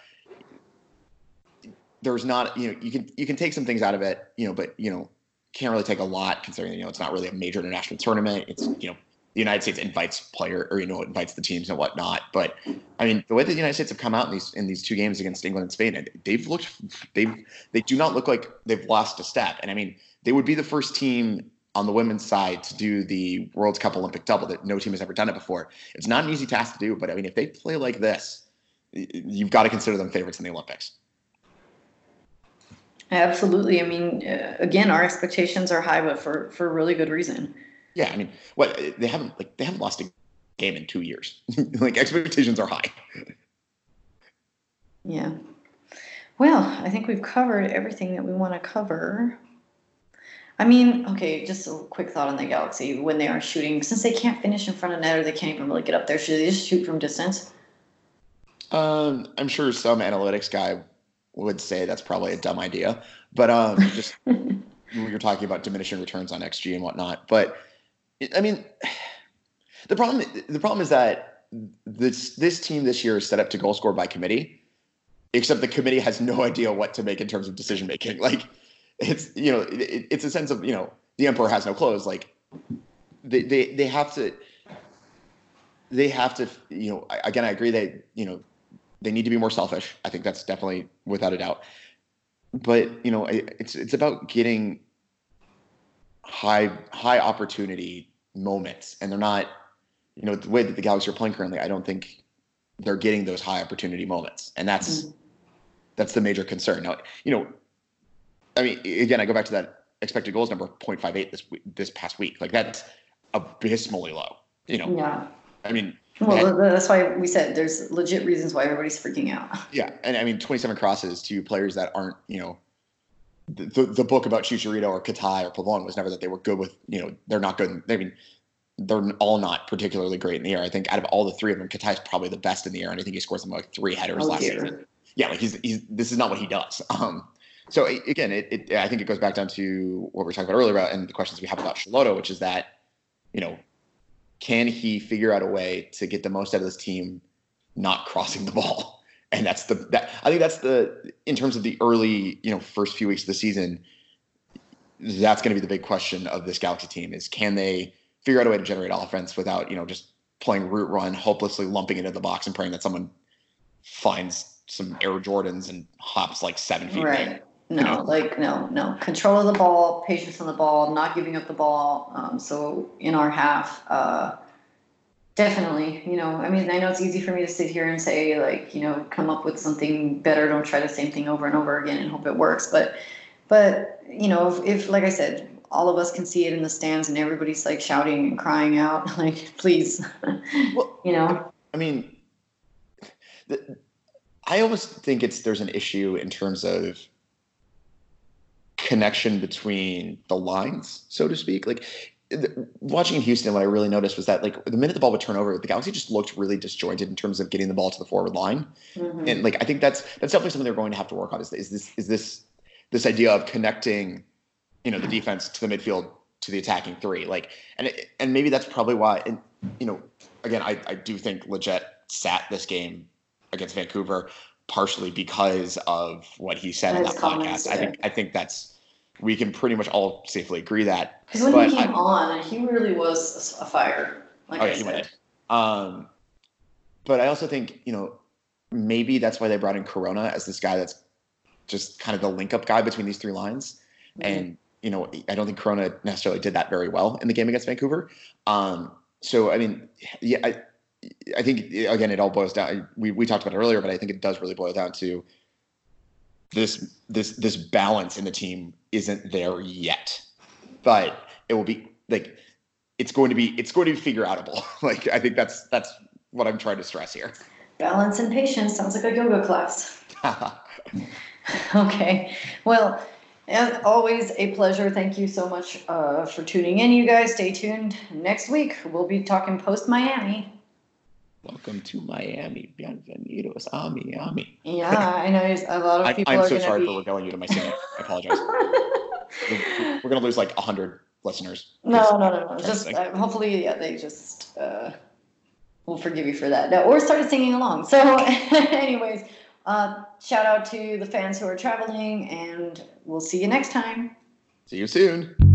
There's not, you know, you can you can take some things out of it, you know, but, you know, can't really take a lot considering, you know, it's not really a major international tournament. It's, you know, the United States invites player or, you know, invites the teams and whatnot. But I mean, the way that the United States have come out in these, in these two games against England and Spain, they've looked, they've, they do not look like they've lost a step. And I mean, they would be the first team on the women's side to do the World Cup Olympic double that no team has ever done it before. It's not an easy task to do, but I mean, if they play like this, you've got to consider them favorites in the Olympics. Absolutely. I mean, again, our expectations are high, but for, for really good reason. Yeah, I mean, what they haven't like they haven't lost a game in two years. Like, expectations are high. Yeah. Well, I think we've covered everything that we want to cover. I mean, okay, just a quick thought on the Galaxy when they are shooting, since they can't finish in front of net or they can't even really get up there. Should they just shoot from distance? Um, I'm sure some analytics guy would say that's probably a dumb idea, but um, just when you're talking about diminishing returns on X G and whatnot, but. I mean, the problem the problem is that this this team this year is set up to goal score by committee, except the committee has no idea what to make in terms of decision making. Like, it's, you know, it, it's a sense of, you know, the emperor has no clothes. Like, they they, they have to they have to you know, again, I agree that, you know, they need to be more selfish. I think that's definitely without a doubt. But, you know, it's it's about getting high high opportunity moments, and they're not, you know, the way that the Galaxy are playing currently, I don't think they're getting those high opportunity moments, and that's mm-hmm. that's the major concern. Now, you know, I mean, again, I go back to that expected goals number point five eight this this past week. Like, that's abysmally low, you know. Yeah. I mean, well, that, that's why we said there's legit reasons why everybody's freaking out. Yeah, and I mean, twenty-seven crosses to players that aren't, you know. The, the book about Chicharito or Katai or Pavon was never that they were good with, you know, they're not good. I mean, they're all not particularly great in the air. I think out of all the three of them, Katai is probably the best in the air, and I think he scored something like three headers oh, last dear. season. Yeah, like he's, he's this is not what he does. Um, so it, again, it, it I think it goes back down to what we were talking about earlier about and the questions we have about Schelotto, which is that, you know, can he figure out a way to get the most out of this team not crossing the ball? And that's the that I think that's the in terms of the early, you know, first few weeks of the season, that's going to be the big question of this Galaxy team is, can they figure out a way to generate offense without, you know, just playing root run, hopelessly lumping into the box and praying that someone finds some Air Jordans and hops like seven feet. Right. Away, no, you know? like no, no control of the ball, patience on the ball, not giving up the ball. Um, so in our half, uh, Definitely. You know, I mean, I know it's easy for me to sit here and say, like, you know, come up with something better. Don't try the same thing over and over again and hope it works. But, but you know, if, if like I said, all of us can see it in the stands and everybody's like shouting and crying out, like, please, well, you know. I mean, the, I almost think it's there's an issue in terms of connection between the lines, so to speak. Like, watching Houston, what I really noticed was that, like, the minute the ball would turn over, the Galaxy just looked really disjointed in terms of getting the ball to the forward line. Mm-hmm. And, like, I think that's that's definitely something they're going to have to work on. Is, is this is this this idea of connecting, you know, the defense to the midfield to the attacking three? Like, and it, and maybe that's probably why. And, you know, again, I I do think Lletget sat this game against Vancouver partially because of what he said on that podcast. I think I think that's. We can pretty much all safely agree that. Because when but he came I, on, he really was a fire. Like oh, yeah, I said. He went in. Um, but I also think, you know, maybe that's why they brought in Corona as this guy that's just kind of the link-up guy between these three lines. Mm-hmm. And, you know, I don't think Corona necessarily did that very well in the game against Vancouver. Um, so, I mean, yeah, I, I think, again, it all boils down. We, we talked about it earlier, but I think it does really boil down to this this this balance in the team isn't there yet, but it will be like it's going to be it's going to be figure outable. Like, I think that's that's what I'm trying to stress here. Balance and patience sounds like a yoga class. Okay, well, as always, a pleasure. Thank you so much uh, for tuning in, you guys. Stay tuned. Next week we'll be talking post Miami. Welcome to Miami, bienvenidos a Miami. Yeah, I know a lot of people I, I'm are so sorry be... for revealing you to my singing. I apologize. we're, we're gonna lose like a hundred listeners. No, no, no, no. Just uh, hopefully, yeah, they just uh, will forgive you for that. No, or started singing along. So, anyways, uh, shout out to the fans who are traveling, and we'll see you next time. See you soon.